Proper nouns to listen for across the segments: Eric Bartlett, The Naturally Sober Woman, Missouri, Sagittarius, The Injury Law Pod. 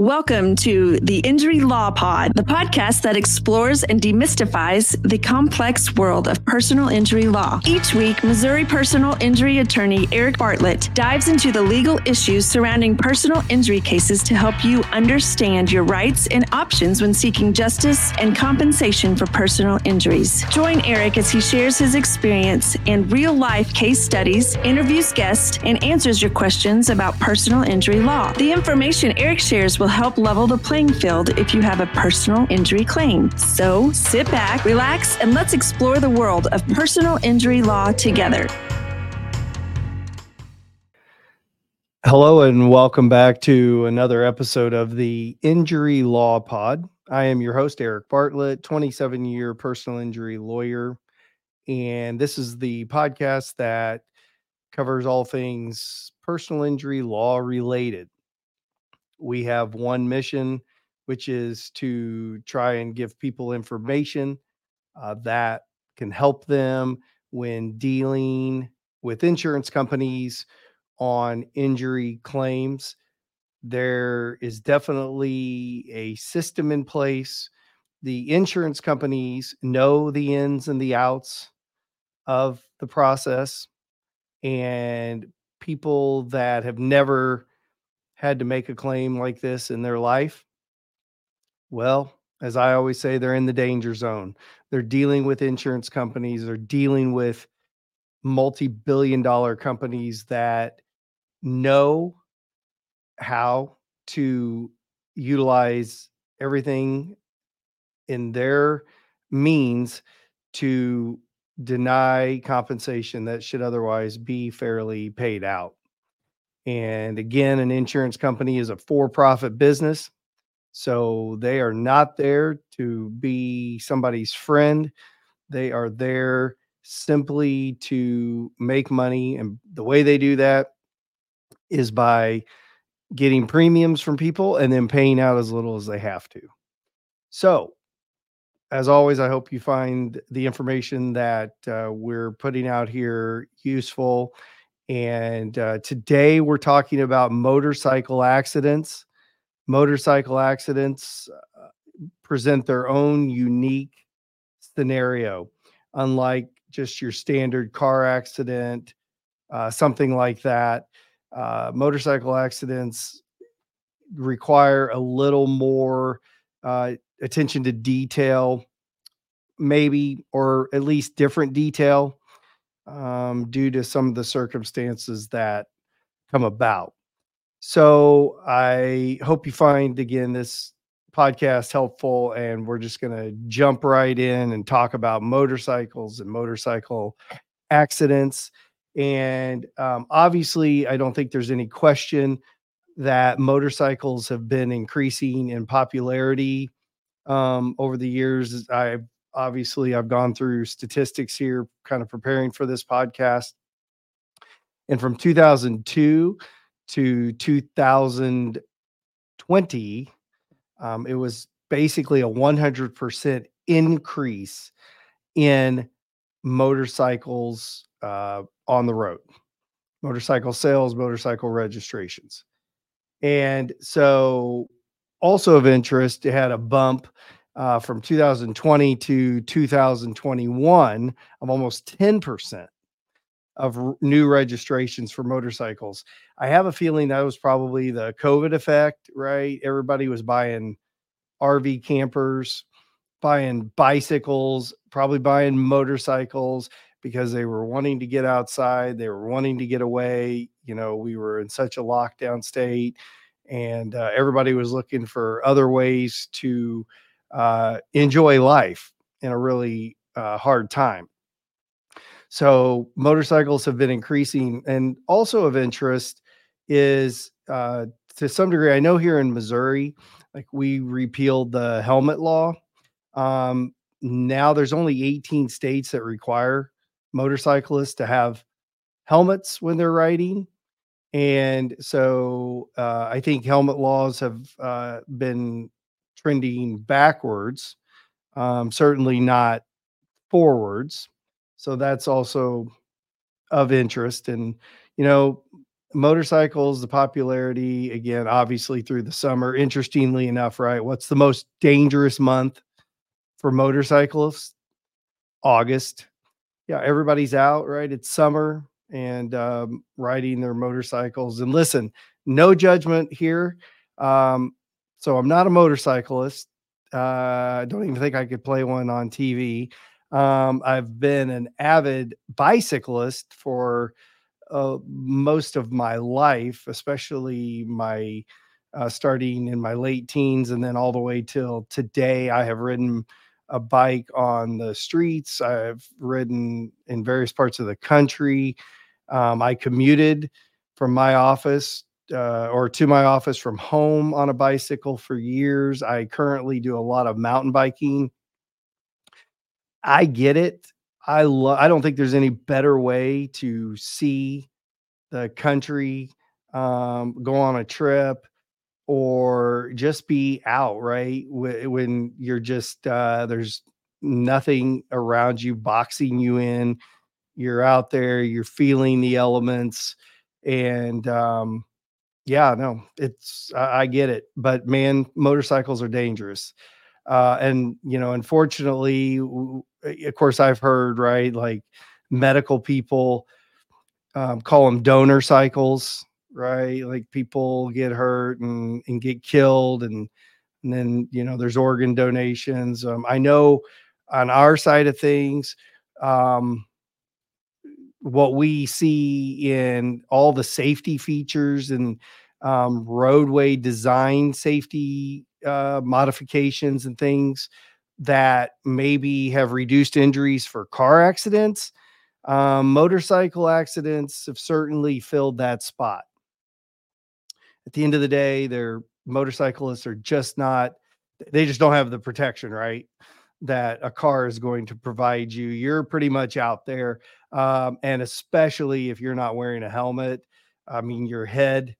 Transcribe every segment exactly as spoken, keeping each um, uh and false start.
Welcome to The Injury Law Pod, the podcast that explores and demystifies the complex world of personal injury law. Each week, Missouri personal injury attorney Eric Bartlett dives into the legal issues surrounding personal injury cases to help you understand your rights and options when seeking justice and compensation for personal injuries. Join Eric as he shares his experience and real-life case studies, interviews guests, and answers your questions about personal injury law. The information Eric shares will help level the playing field if you have a personal injury claim. So sit back, relax, and let's explore the world of personal injury law together. Hello, and welcome back to another episode of the Injury Law Pod. I am your host, Eric Bartlett, twenty-seven-year personal injury lawyer. And this is the podcast that covers all things personal injury law related. We have one mission, which is to try and give people information uh, that can help them when dealing with insurance companies on injury claims. There is definitely a system in place. The insurance companies know the ins and the outs of the process, and people that have never had to make a claim like this in their life, well, as I always say, they're in the danger zone. They're dealing with insurance companies. They're dealing with multi-billion dollar companies that know how to utilize everything in their means to deny compensation that should otherwise be fairly paid out. And again, an insurance company is a for-profit business, so they are not there to be somebody's friend. They are there simply to make money. And the way they do that is by getting premiums from people and then paying out as little as they have to. So, as always, I hope you find the information that uh, we're putting out here useful. And uh, today we're talking about motorcycle accidents. Motorcycle accidents uh, present their own unique scenario, unlike just your standard car accident, uh, something like that. Uh, motorcycle accidents require a little more uh, attention to detail, maybe, or at least different detail, Um, due to some of the circumstances that come about. So I hope you find, again, this podcast helpful, and we're just going to jump right in and talk about motorcycles and motorcycle accidents. And um, obviously, I don't think there's any question that motorcycles have been increasing in popularity um, over the years. I've Obviously, I've gone through statistics here, kind of preparing for this podcast. And from two thousand two to two thousand twenty, um, it was basically a one hundred percent increase in motorcycles uh, on the road, motorcycle sales, motorcycle registrations. And so also of interest, it had a bump Uh, from two thousand twenty to two thousand twenty-one of almost ten percent of r- new registrations for motorcycles. I have a feeling that was probably the COVID effect, right? Everybody was buying R V campers, buying bicycles, probably buying motorcycles because they were wanting to get outside. They were wanting to get away. You know, we were in such a lockdown state, and uh, everybody was looking for other ways to Uh, enjoy life in a really uh, hard time. So motorcycles have been increasing. And also of interest is uh, to some degree, I know here in Missouri, like we repealed the helmet law. Um, now there's only eighteen states that require motorcyclists to have helmets when they're riding. And so uh, I think helmet laws have uh, been trending backwards, um, certainly not forwards. So that's also of interest. And, you know, motorcycles, the popularity, again, obviously through the summer, interestingly enough, right? What's the most dangerous month for motorcyclists? August. Yeah, everybody's out, right? It's summer and um, riding their motorcycles. And listen, no judgment here. Um, so I'm not a motorcyclist. Uh, I don't even think I could play one on T V. Um, I've been an avid bicyclist for uh, most of my life, especially my uh, starting in my late teens and then all the way till today. I have ridden a bike on the streets. I've ridden in various parts of the country. Um, I commuted from my office uh, or to my office from home on a bicycle for years. I currently do a lot of mountain biking. I get it. I love, I don't think there's any better way to see the country, um, go on a trip, or just be out, right? When you're just, uh, there's nothing around you boxing you in, you're out there, you're feeling the elements. And, um, yeah, no, it's, I, I get it, but man, motorcycles are dangerous. Uh, and, you know, unfortunately, of course I've heard, right, like medical people, um, call them donor cycles. Right? Like people get hurt and, and get killed. And, and then, you know, there's organ donations. Um, I know on our side of things, um, what we see in all the safety features and um, roadway design safety uh, modifications and things that maybe have reduced injuries for car accidents, um, motorcycle accidents have certainly filled that spot. At the end of the day, their motorcyclists are just not, they just don't have the protection, right? That a car is going to provide you. You're pretty much out there. Um, and especially if you're not wearing a helmet, I mean, your head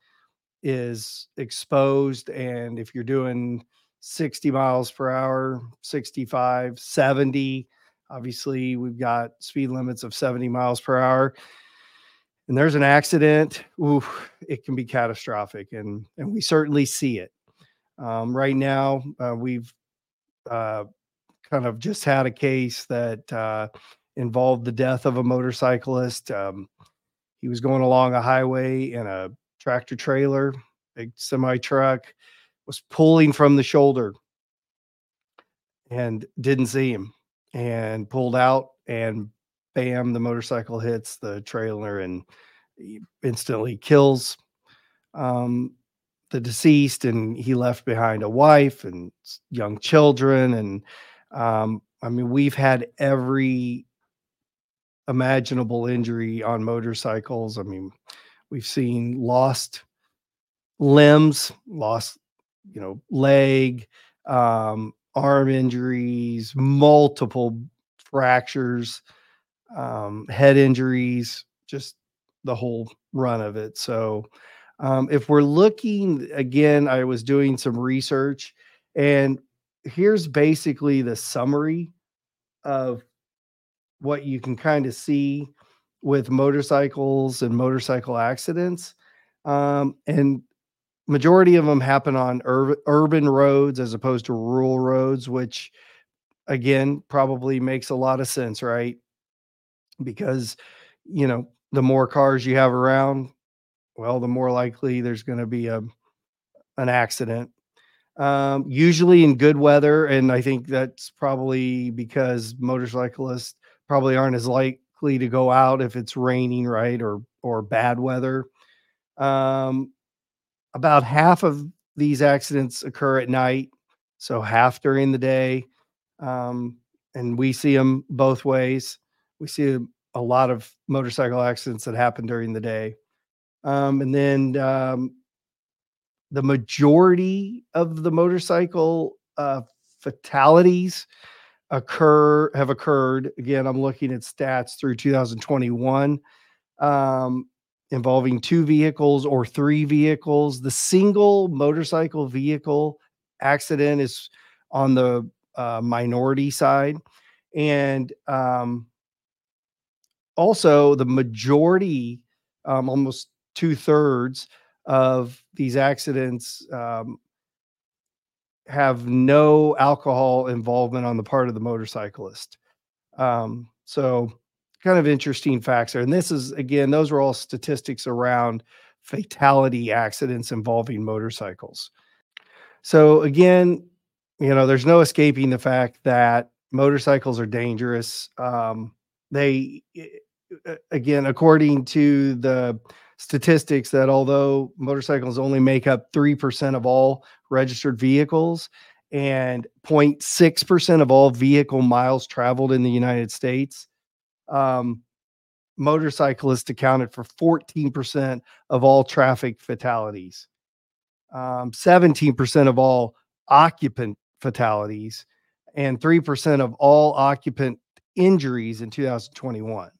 is exposed. And if you're doing sixty miles per hour, sixty-five, seventy, obviously we've got speed limits of seventy miles per hour. And there's an accident, ooh, it can be catastrophic. And, and we certainly see it. Um, right now, uh, we've uh, kind of just had a case that uh, involved the death of a motorcyclist. Um, he was going along a highway in a tractor trailer, a semi-truck, was pulling from the shoulder and didn't see him and pulled out and bam, the motorcycle hits the trailer and instantly kills um, the deceased. And he left behind a wife and young children. And um, I mean, we've had every imaginable injury on motorcycles. I mean, we've seen lost limbs, lost, you know, leg, um, arm injuries, multiple fractures, um, head injuries, just the whole run of it. So, um, if we're looking again, I was doing some research and here's basically the summary of what you can kind of see with motorcycles and motorcycle accidents. Um, and majority of them happen on ur- urban roads as opposed to rural roads, which again, probably makes a lot of sense, right? Because, you know, the more cars you have around, well, the more likely there's going to be a an accident, um, usually in good weather. And I think that's probably because motorcyclists probably aren't as likely to go out if it's raining, right, or or bad weather. Um, about half of these accidents occur at night, so half during the day. Um, and we see them both ways. We see a lot of motorcycle accidents that happen during the day. Um, and then um, the majority of the motorcycle uh, fatalities occur have occurred. Again, I'm looking at stats through two thousand twenty-one um, involving two vehicles or three vehicles. The single motorcycle vehicle accident is on the uh, minority side. And um, also, the majority, um, almost two thirds of these accidents um, have no alcohol involvement on the part of the motorcyclist. Um, so kind of interesting facts there. And this is, again, those are all statistics around fatality accidents involving motorcycles. So again, you know, there's no escaping the fact that motorcycles are dangerous. Um, they, again, according to the statistics that although motorcycles only make up three percent of all registered vehicles and zero point six percent of all vehicle miles traveled in the United States, um, motorcyclists accounted for fourteen percent of all traffic fatalities, um, seventeen percent of all occupant fatalities, and three percent of all occupant injuries in two thousand twenty-one.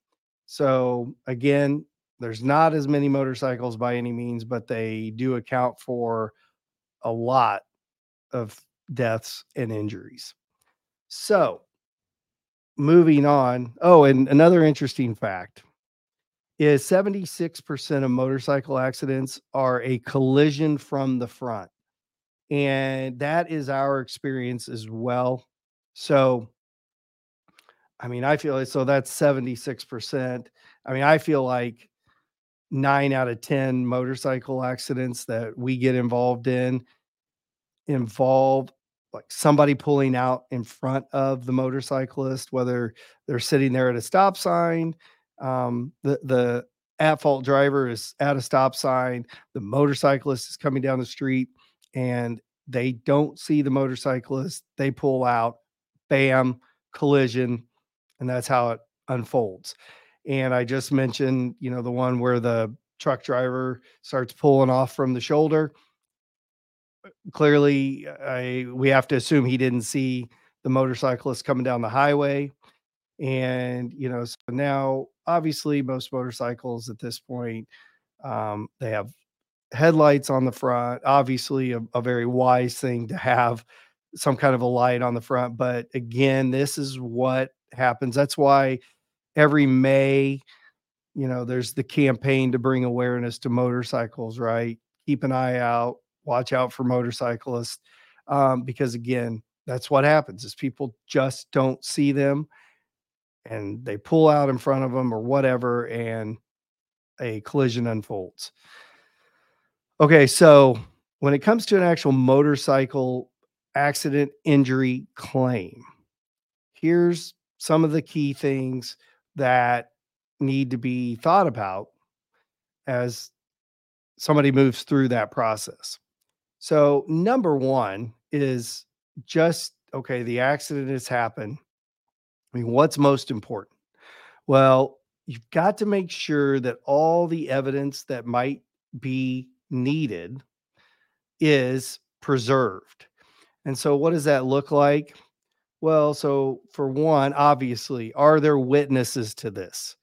So again, there's not as many motorcycles by any means, but they do account for a lot of deaths and injuries. So moving on. Oh, and another interesting fact is seventy-six percent of motorcycle accidents are a collision from the front. And that is our experience as well. So, I mean, I feel like, so that's seventy-six percent. I mean, I feel like nine out of ten motorcycle accidents that we get involved in involve like somebody pulling out in front of the motorcyclist, whether they're sitting there at a stop sign, um, the, the at-fault driver is at a stop sign, the motorcyclist is coming down the street, and they don't see the motorcyclist. They pull out, bam, collision, and that's how it unfolds. And I just mentioned, you know, the one where the truck driver starts pulling off from the shoulder. Clearly, I, we have to assume he didn't see the motorcyclist coming down the highway. And, you know, so now, obviously, most motorcycles at this point, um, they have headlights on the front, obviously a, a very wise thing to have some kind of a light on the front. But again, this is what happens. That's why every May, you know, there's the campaign to bring awareness to motorcycles, right? Keep an eye out, watch out for motorcyclists. Um, because again, that's what happens is people just don't see them and they pull out in front of them or whatever, and a collision unfolds. Okay, so when it comes to an actual motorcycle accident injury claim, here's some of the key things that need to be thought about as somebody moves through that process. So number one is just, okay, the accident has happened. I mean, what's most important? Well, you've got to make sure that all the evidence that might be needed is preserved. And so what does that look like? Well, so for one, obviously, are there witnesses to this?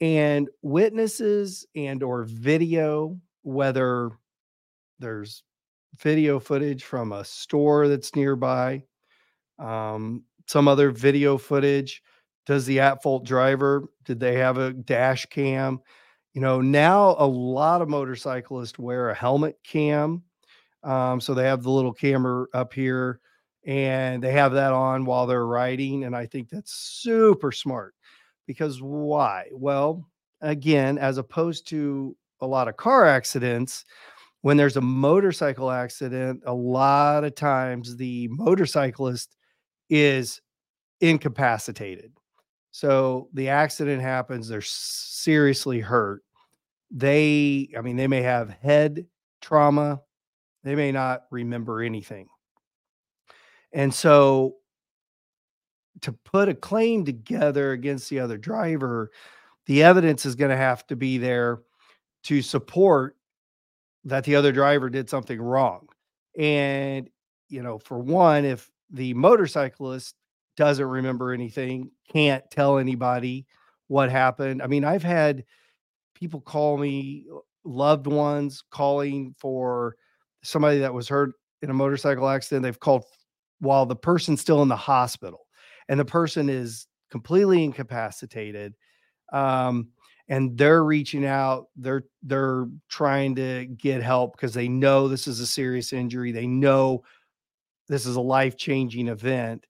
And witnesses and or video, whether there's video footage from a store that's nearby, um, some other video footage, does the at-fault driver, did they have a dash cam? You know, now a lot of motorcyclists wear a helmet cam. Um, so they have the little camera up here and they have that on while they're riding. And I think that's super smart because why? Well, again, as opposed to a lot of car accidents, when there's a motorcycle accident, a lot of times the motorcyclist is incapacitated. So the accident happens, they're seriously hurt. They, I mean, they may have head trauma. They may not remember anything. And so to put a claim together against the other driver, the evidence is going to have to be there to support that the other driver did something wrong. And, you know, for one, if the motorcyclist doesn't remember anything, can't tell anybody what happened. I mean, I've had people call me, loved ones calling for somebody that was hurt in a motorcycle accident. They've called while the person's still in the hospital and the person is completely incapacitated. Um, and they're reaching out. They're, they're trying to get help because they know this is a serious injury. They know this is a life-changing event.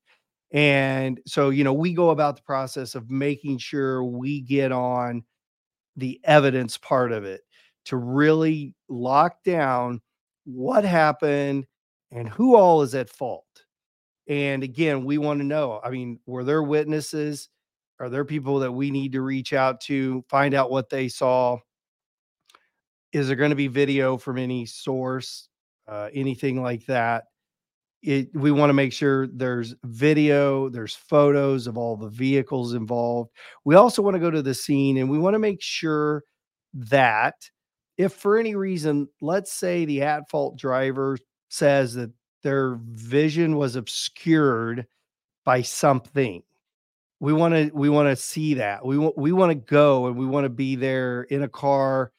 And so, you know, we go about the process of making sure we get on the evidence part of it to really lock down what happened and who all is at fault. And again, we want to know, I mean, were there witnesses? Are there people that we need to reach out to, find out what they saw? Is there going to be video from any source, uh, anything like that? It, we want to make sure there's video, there's photos of all the vehicles involved. We also want to go to the scene, and we want to make sure that if for any reason, let's say the at-fault driver says that their vision was obscured by something, we want to we want to see that. We want we want to go, and we want to be there in a car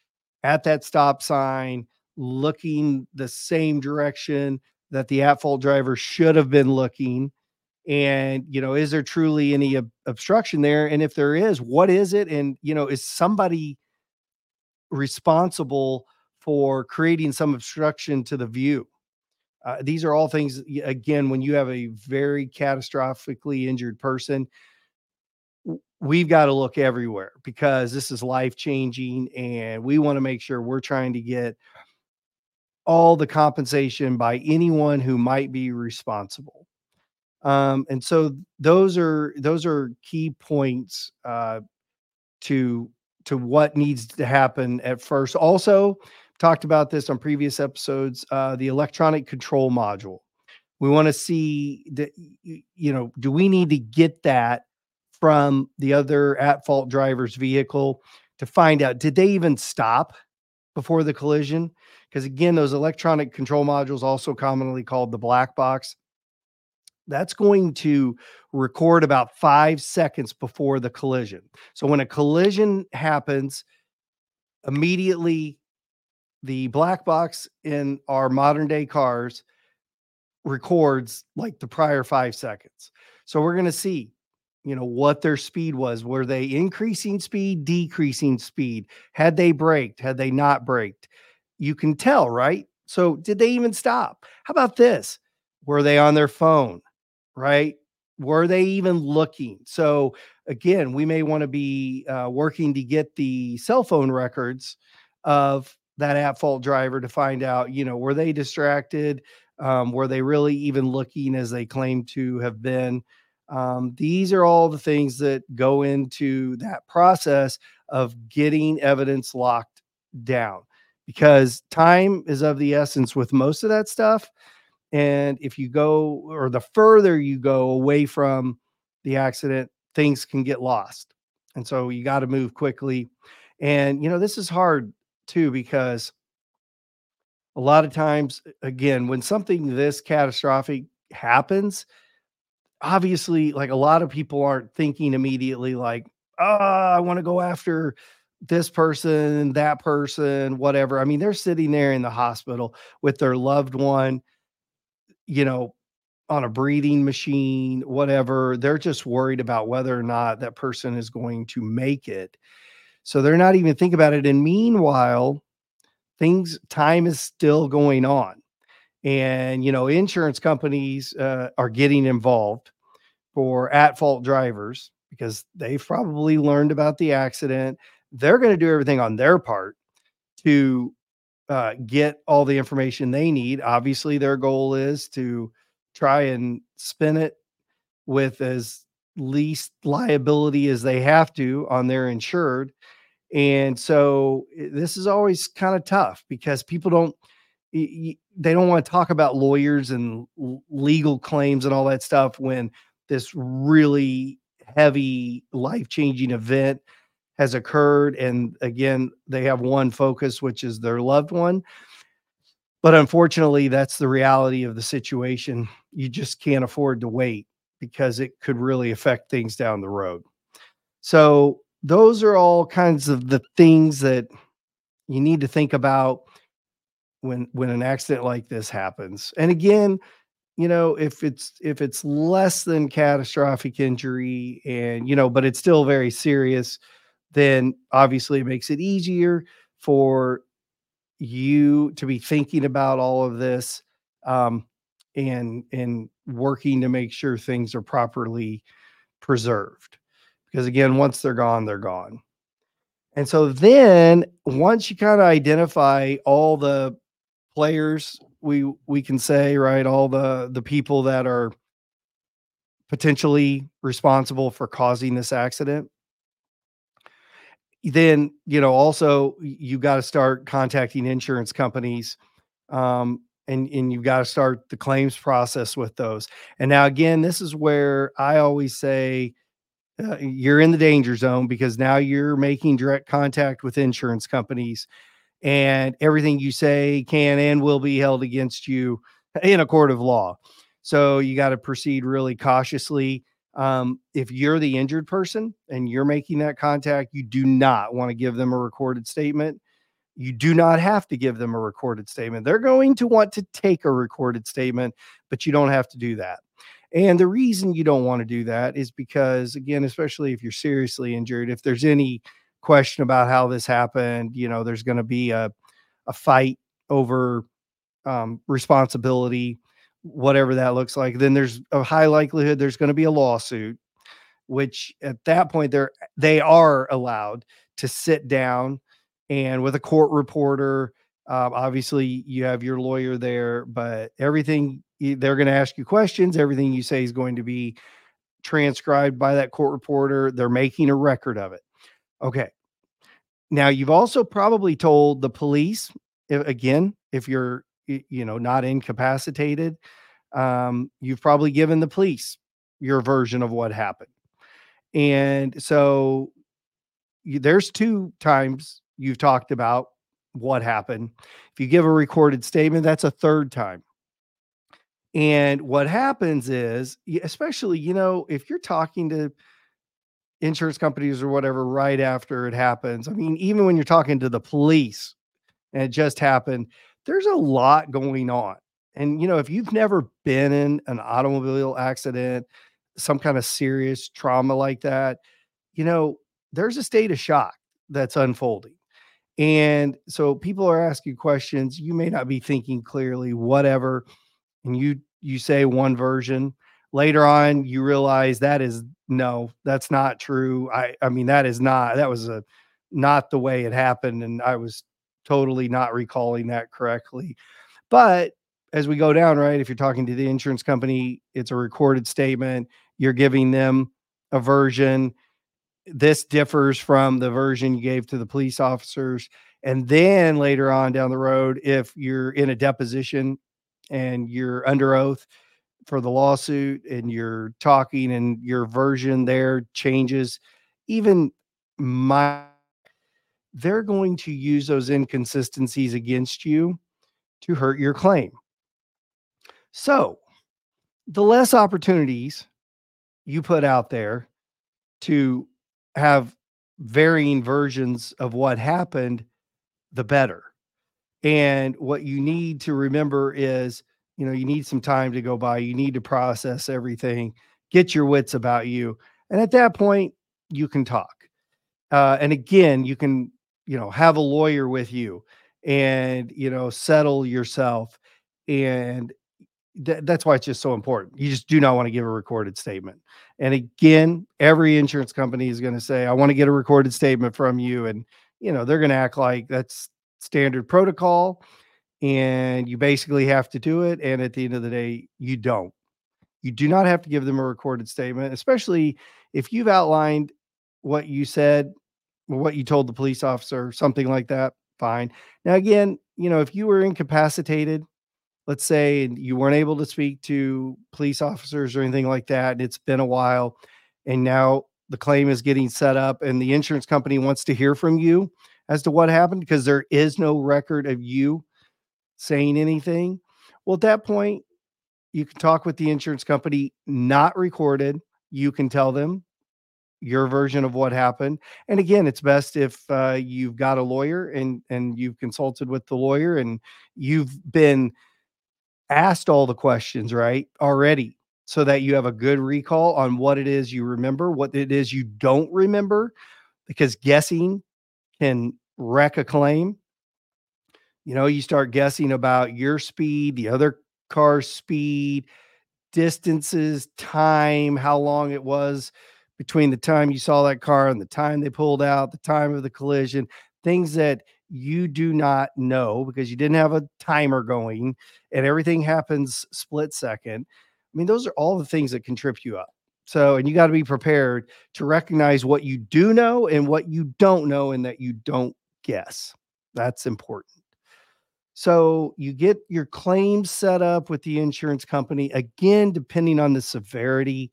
at that stop sign, looking the same direction that the at-fault driver should have been looking. And, you know, is there truly any ob- obstruction there? And if there is, what is it? And, you know, is somebody responsible for creating some obstruction to the view? Uh, these are all things, again, when you have a very catastrophically injured person, we've got to look everywhere because this is life-changing, and we want to make sure we're trying to get all the compensation by anyone who might be responsible. Um, and so those are, those are key points, uh, to, to what needs to happen at first. Also talked about this on previous episodes, uh, the electronic control module. We want to see that, you know, do we need to get that from the other at-fault driver's vehicle to find out, did they even stop before the collision? Because again, those electronic control modules, also commonly called the black box, that's going to record about five seconds before the collision. So when a collision happens, immediately the black box in our modern day cars records like the prior five seconds. So we're going to see, you know, what their speed was. Were they increasing speed, decreasing speed? Had they braked? Had they not braked? You can tell, right? So did they even stop? How about this? Were they on their phone, right? Were they even looking? So again, we may want to be uh, working to get the cell phone records of that at-fault driver to find out, you know, were they distracted? Um, were they really even looking as they claim to have been? Um, these are all the things that go into that process of getting evidence locked down, because time is of the essence with most of that stuff. And if you go, or the further you go away from the accident, things can get lost. And so you got to move quickly. And, you know, this is hard too, because a lot of times, again, when something this catastrophic happens, obviously, like, a lot of people aren't thinking immediately like, oh, I want to go after this person, that person, whatever. I mean, they're sitting there in the hospital with their loved one, you know, on a breathing machine, whatever. They're just worried about whether or not that person is going to make it. So they're not even thinking about it. And meanwhile, things, time is still going on. And, you know, insurance companies uh, are getting involved for at-fault drivers because they've probably learned about the accident. They're going to do everything on their part to uh, get all the information they need. Obviously, their goal is to try and spin it with as least liability as they have to on their insured. And so this is always kind of tough because people don't, they don't want to talk about lawyers and legal claims and all that stuff when this really heavy life-changing event has occurred. And again, they have one focus, which is their loved one. But unfortunately, that's the reality of the situation. You just can't afford to wait because it could really affect things down the road. So those are all kinds of the things that you need to think about when, when an accident like this happens. And again, you know, if it's, if it's less than catastrophic injury and, you know, but it's still very serious, then obviously it makes it easier for you to be thinking about all of this um, and, and working to make sure things are properly preserved. Because again, once they're gone, they're gone. And so then once you kind of identify all the players, we we can say, right, all the, the people that are potentially responsible for causing this accident, then, you know, also you got to start contacting insurance companies um, and, and you've got to start the claims process with those. And now, again, this is where I always say, Uh, you're in the danger zone, because now you're making direct contact with insurance companies, and everything you say can and will be held against you in a court of law. So you got to proceed really cautiously. Um, if you're the injured person and you're making that contact, you do not want to give them a recorded statement. You do not have to give them a recorded statement. They're going to want to take a recorded statement, but you don't have to do that. And the reason you don't want to do that is because, again, especially if you're seriously injured, if there's any question about how this happened, you know, there's going to be a, a fight over um, responsibility, whatever that looks like. Then there's a high likelihood there's going to be a lawsuit, which at that point they're, they are allowed to sit down and with a court reporter. Um, obviously, you have your lawyer there, but everything, they're going to ask you questions. Everything you say is going to be transcribed by that court reporter. They're making a record of it. Okay. Now, you've also probably told the police, again, if you're, you know, not incapacitated, um, you've probably given the police your version of what happened. And so there's two times you've talked about what happened. If you give a recorded statement, that's a third time. And what happens is, especially, you know, if you're talking to insurance companies or whatever right after it happens, I mean, even when you're talking to the police and it just happened, there's a lot going on. And, you know, if you've never been in an automobile accident, some kind of serious trauma like that, you know, there's a state of shock that's unfolding. And so people are asking questions. You may not be thinking clearly, whatever. And you, you say one version. Later on, you realize that is no, that's not true. I, I mean, that is not, that was a, not the way it happened. And I was totally not recalling that correctly. But as we go down, right, if you're talking to the insurance company, it's a recorded statement. You're giving them a version. This differs from the version you gave to the police officers. And then later on down the road, if you're in a deposition and you're under oath for the lawsuit and you're talking and your version there changes, even my, they're going to use those inconsistencies against you to hurt your claim. So the less opportunities you put out there to have varying versions of what happened, the better. And what you need to remember is, you know, you need some time to go by. You need to process everything, get your wits about you. And at that point, you can talk. Uh, and again, you can, you know, have a lawyer with you and, you know, settle yourself. And th- that's why it's just so important. You just do not want to give a recorded statement. And again, every insurance company is going to say, I want to get a recorded statement from you. And, you know, they're going to act like that's standard protocol, and you basically have to do it. And at the end of the day, you don't. You do not have to give them a recorded statement, especially if you've outlined what you said, what you told the police officer, something like that. Fine. Now, again, you know, if you were incapacitated, let's say, and you weren't able to speak to police officers or anything like that, and it's been a while, and now the claim is getting set up, and the insurance company wants to hear from you as to what happened, because there is no record of you saying anything. Well, at that point, you can talk with the insurance company, not recorded. You can tell them your version of what happened. And again, it's best if uh, you've got a lawyer and, and you've consulted with the lawyer and you've been asked all the questions, right, already, so that you have a good recall on what it is you remember, what it is you don't remember. because guessing can wreck a claim. You know, you start guessing about your speed, the other car's speed, distances, time, how long it was between the time you saw that car and the time they pulled out, the time of the collision, things that you do not know because you didn't have a timer going and everything happens split second. I mean, those are all the things that can trip you up. So, and you got to be prepared to recognize what you do know and what you don't know and that you don't guess. That's important. So you get your claim set up with the insurance company. Again, depending on the severity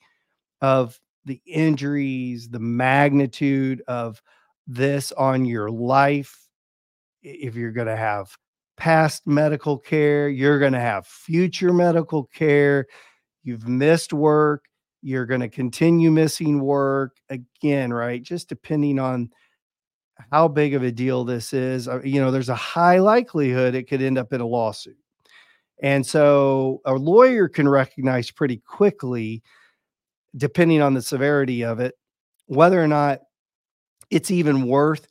of the injuries, the magnitude of this on your life, if you're going to have past medical care, you're going to have future medical care, you've missed work, you're going to continue missing work again, right? Just depending on how big of a deal this is, you know, there's a high likelihood it could end up in a lawsuit. And so a lawyer can recognize pretty quickly, depending on the severity of it, whether or not it's even worth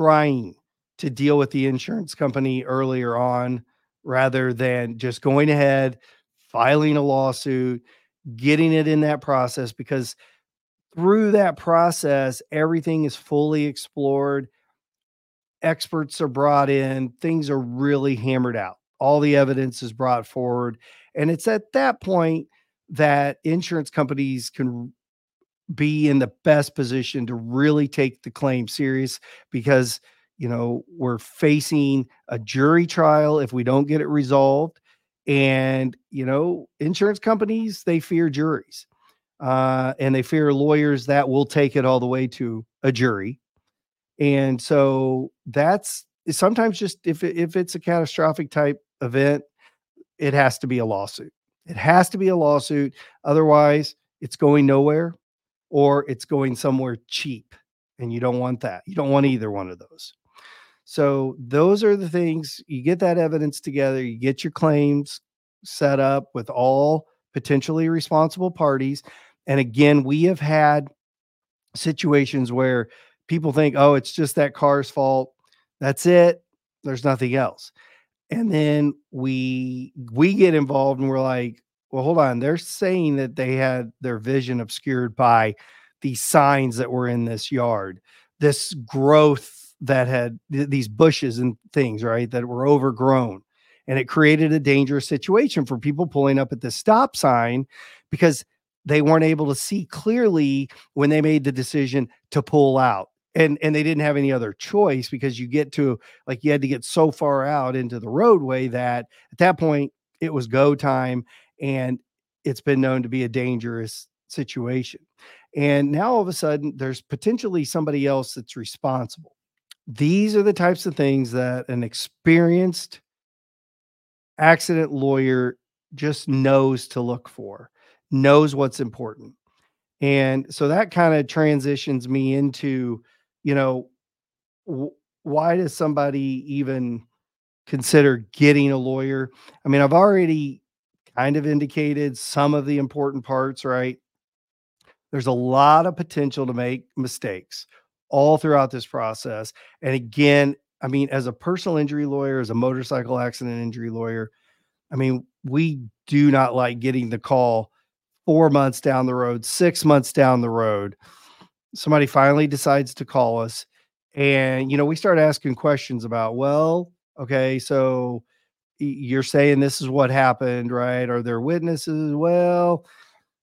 trying to deal with the insurance company earlier on, rather than just going ahead, filing a lawsuit, getting it in that process, because through that process, everything is fully explored. Experts are brought in. Things are really hammered out. All the evidence is brought forward. And it's at that point that insurance companies can be in the best position to really take the claim serious because, you know, we're facing a jury trial if we don't get it resolved. And, you know, insurance companies, they fear juries. Uh, and they fear lawyers that will take it all the way to a jury. And so that's sometimes just if, if it's a catastrophic type event, it has to be a lawsuit. It has to be a lawsuit. Otherwise, it's going nowhere or it's going somewhere cheap. And you don't want that. You don't want either one of those. So those are the things. You get that evidence together. You get your claims set up with all potentially responsible parties. And again, we have had situations where people think, oh, it's just that car's fault. That's it. There's nothing else. And then we, we get involved and we're like, well, hold on. They're saying that they had their vision obscured by the signs that were in this yard, this growth that had th- these bushes and things, right, that were overgrown. And it created a dangerous situation for people pulling up at the stop sign because they weren't able to see clearly when they made the decision to pull out. And, and they didn't have any other choice because you get to, like, you had to get so far out into the roadway that at that point it was go time, and it's been known to be a dangerous situation. And now all of a sudden there's potentially somebody else that's responsible. These are the types of things that an experienced accident lawyer just knows to look for, knows what's important. And so that kind of transitions me into, you know, w- why does somebody even consider getting a lawyer? I mean, I've already kind of indicated some of the important parts, right? There's a lot of potential to make mistakes all throughout this process. And again, I mean, as a personal injury lawyer, as a motorcycle accident injury lawyer, I mean, we do not like getting the call four months down the road, six months down the road. Somebody finally decides to call us and, you know, we start asking questions about, well, okay, so you're saying this is what happened, right? Are there witnesses? Well,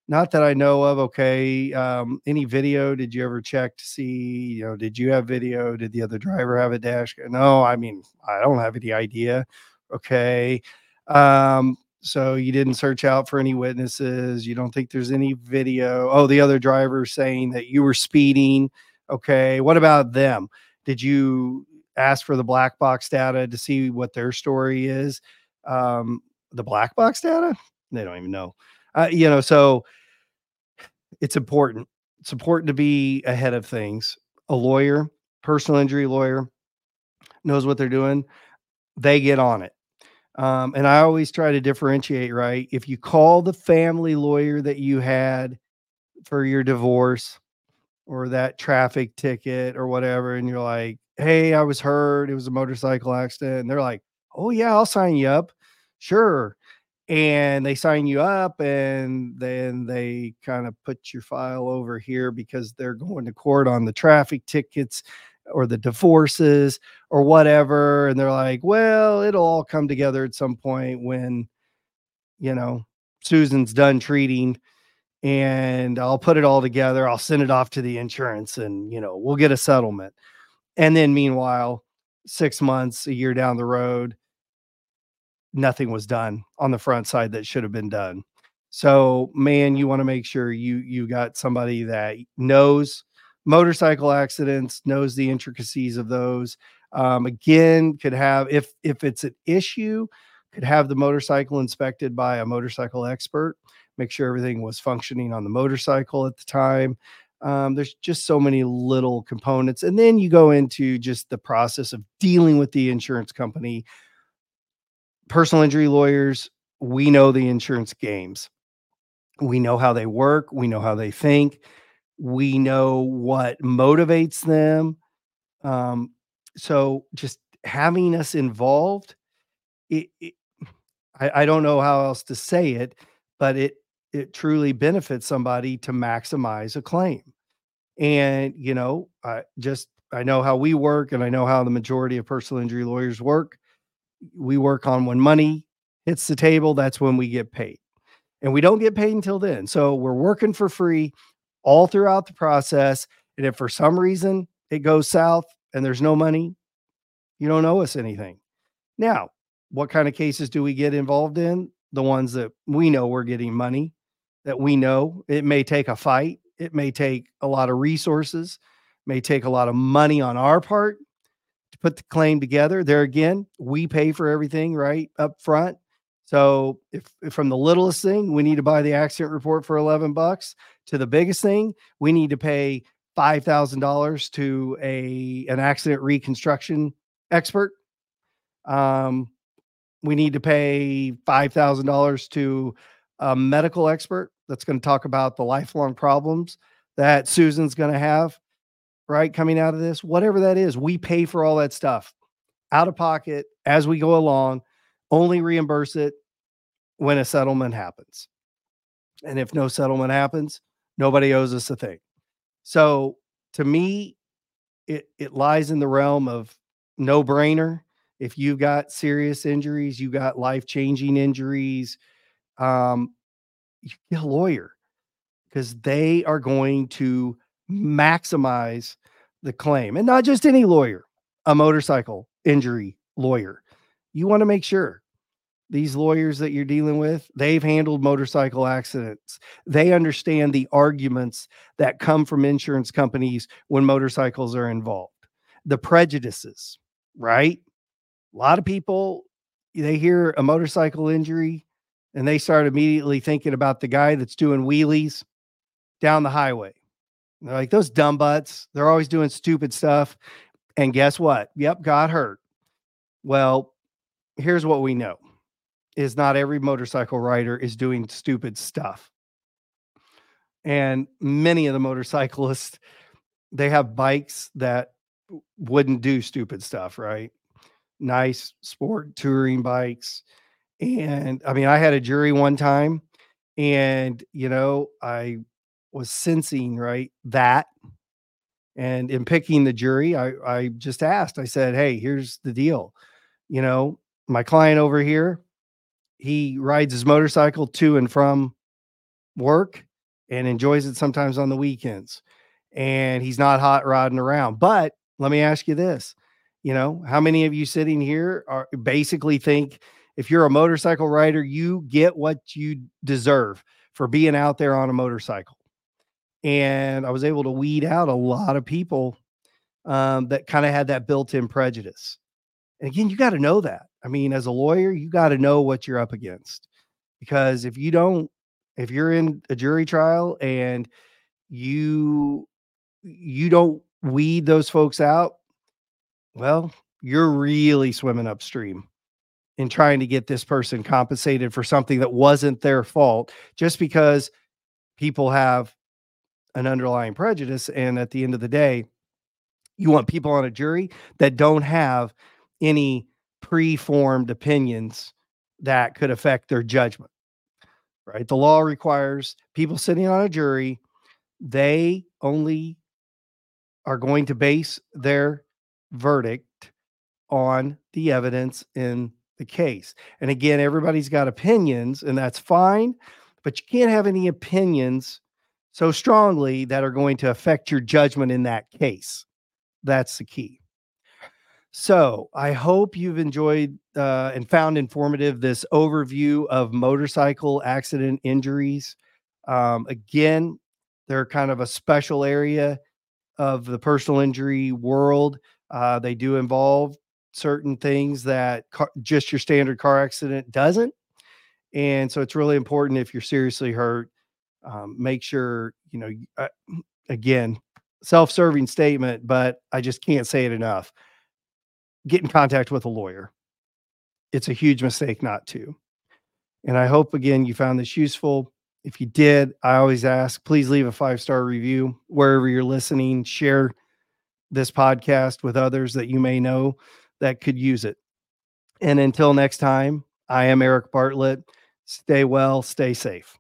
not that I know of. Okay. Um, any video? Did you ever check to see, you know, did you have video? Did the other driver have a dash? No, I mean, I don't have any idea. Okay. Um, so you didn't search out for any witnesses. You don't think there's any video. Oh, the other driver saying that you were speeding. Okay. What about them? Did you ask for the black box data to see what their story is? Um, the black box data? They don't even know. Uh, you know, so it's important. It's important to be ahead of things. A lawyer, personal injury lawyer, knows what they're doing. They get on it. Um, and I always try to differentiate, right? If you call the family lawyer that you had for your divorce, or that traffic ticket or whatever, and you're like, hey, I was hurt, it was a motorcycle accident, and they're like, oh yeah, I'll sign you up, sure. And they sign you up, and then they kind of put your file over here because they're going to court on the traffic tickets or the divorces or whatever. And they're like, well, it'll all come together at some point when, you know, Susan's done treating, and I'll put it all together. I'll send it off to the insurance, and, you know, we'll get a settlement. And then meanwhile, six months, a year down the road, nothing was done on the front side that should have been done. So, man, you want to make sure you, you got somebody that knows motorcycle accidents, knows the intricacies of those. Um, again, could have, if, if it's an issue, could have the motorcycle inspected by a motorcycle expert, make sure everything was functioning on the motorcycle at the time. Um, there's just so many little components. And then you go into just the process of dealing with the insurance company. Personal injury lawyers, we know the insurance games. We know how they work. We know how they think. We know what motivates them. Um, so just having us involved, it, it, I, I don't know how else to say it, but it, it truly benefits somebody to maximize a claim. And, you know, I just, I know how we work, and I know how the majority of personal injury lawyers work. We work on when money hits the table, that's when we get paid, and we don't get paid until then. So we're working for free all throughout the process. And if for some reason it goes south and there's no money, you don't owe us anything. Now, what kind of cases do we get involved in? The ones that we know we're getting money, that we know it may take a fight. It may take a lot of resources, may take a lot of money on our part to put the claim together. There again, we pay for everything right up front. So if, if from the littlest thing, we need to buy the accident report for eleven bucks, to the biggest thing, we need to pay five thousand dollars to a, an accident reconstruction expert. Um, we need to pay five thousand dollars to a medical expert that's going to talk about the lifelong problems that Susan's going to have, right, coming out of this, whatever that is. We pay for all that stuff out of pocket as we go along, only reimburse it when a settlement happens. And if no settlement happens, nobody owes us a thing. So to me, it, it lies in the realm of no brainer. If you've got serious injuries, you got life-changing injuries, um, you get a lawyer, because they are going to maximize the claim. And not just any lawyer, a motorcycle injury lawyer. You want to make sure these lawyers that you're dealing with, they've handled motorcycle accidents. They understand the arguments that come from insurance companies when motorcycles are involved. The prejudices, right? A lot of people, they hear a motorcycle injury and they start immediately thinking about the guy that's doing wheelies down the highway. And they're like, those dumb butts, they're always doing stupid stuff. And guess what? Yep, got hurt. Well, here's what we know is not every motorcycle rider is doing stupid stuff. And many of the motorcyclists, they have bikes that wouldn't do stupid stuff, right? Nice sport touring bikes. And I mean, I had a jury one time, and, you know, I was sensing, right, that. And in picking the jury, I, I just asked, I said, hey, here's the deal. You know, my client over here, he rides his motorcycle to and from work and enjoys it sometimes on the weekends. And he's not hot rodding around. But let me ask you this. You know, how many of you sitting here are basically think if you're a motorcycle rider, you get what you deserve for being out there on a motorcycle? And I was able to weed out a lot of people um, that kind of had that built-in prejudice. And again, you got to know that. I mean, as a lawyer, you got to know what you're up against, because if you don't, if you're in a jury trial and you, you don't weed those folks out, well, you're really swimming upstream in trying to get this person compensated for something that wasn't their fault, just because people have an underlying prejudice. And at the end of the day, you want people on a jury that don't have any preformed opinions that could affect their judgment, right? The law requires people sitting on a jury, they only are going to base their verdict on the evidence in the case. And again, everybody's got opinions, and that's fine, but you can't have any opinions so strongly that are going to affect your judgment in that case. That's the key. So I hope you've enjoyed uh, and found informative this overview of motorcycle accident injuries. Um, again, they're kind of a special area of the personal injury world. Uh, they do involve certain things that car, just your standard car accident doesn't. And so it's really important if you're seriously hurt, um, make sure, you know, uh, again, self-serving statement, but I just can't say it enough. Get in contact with a lawyer. It's a huge mistake not to. And I hope, again, you found this useful. If you did, I always ask, please leave a five-star review wherever you're listening. Share this podcast with others that you may know that could use it. And until next time, I am Eric Bartlett. Stay well, stay safe.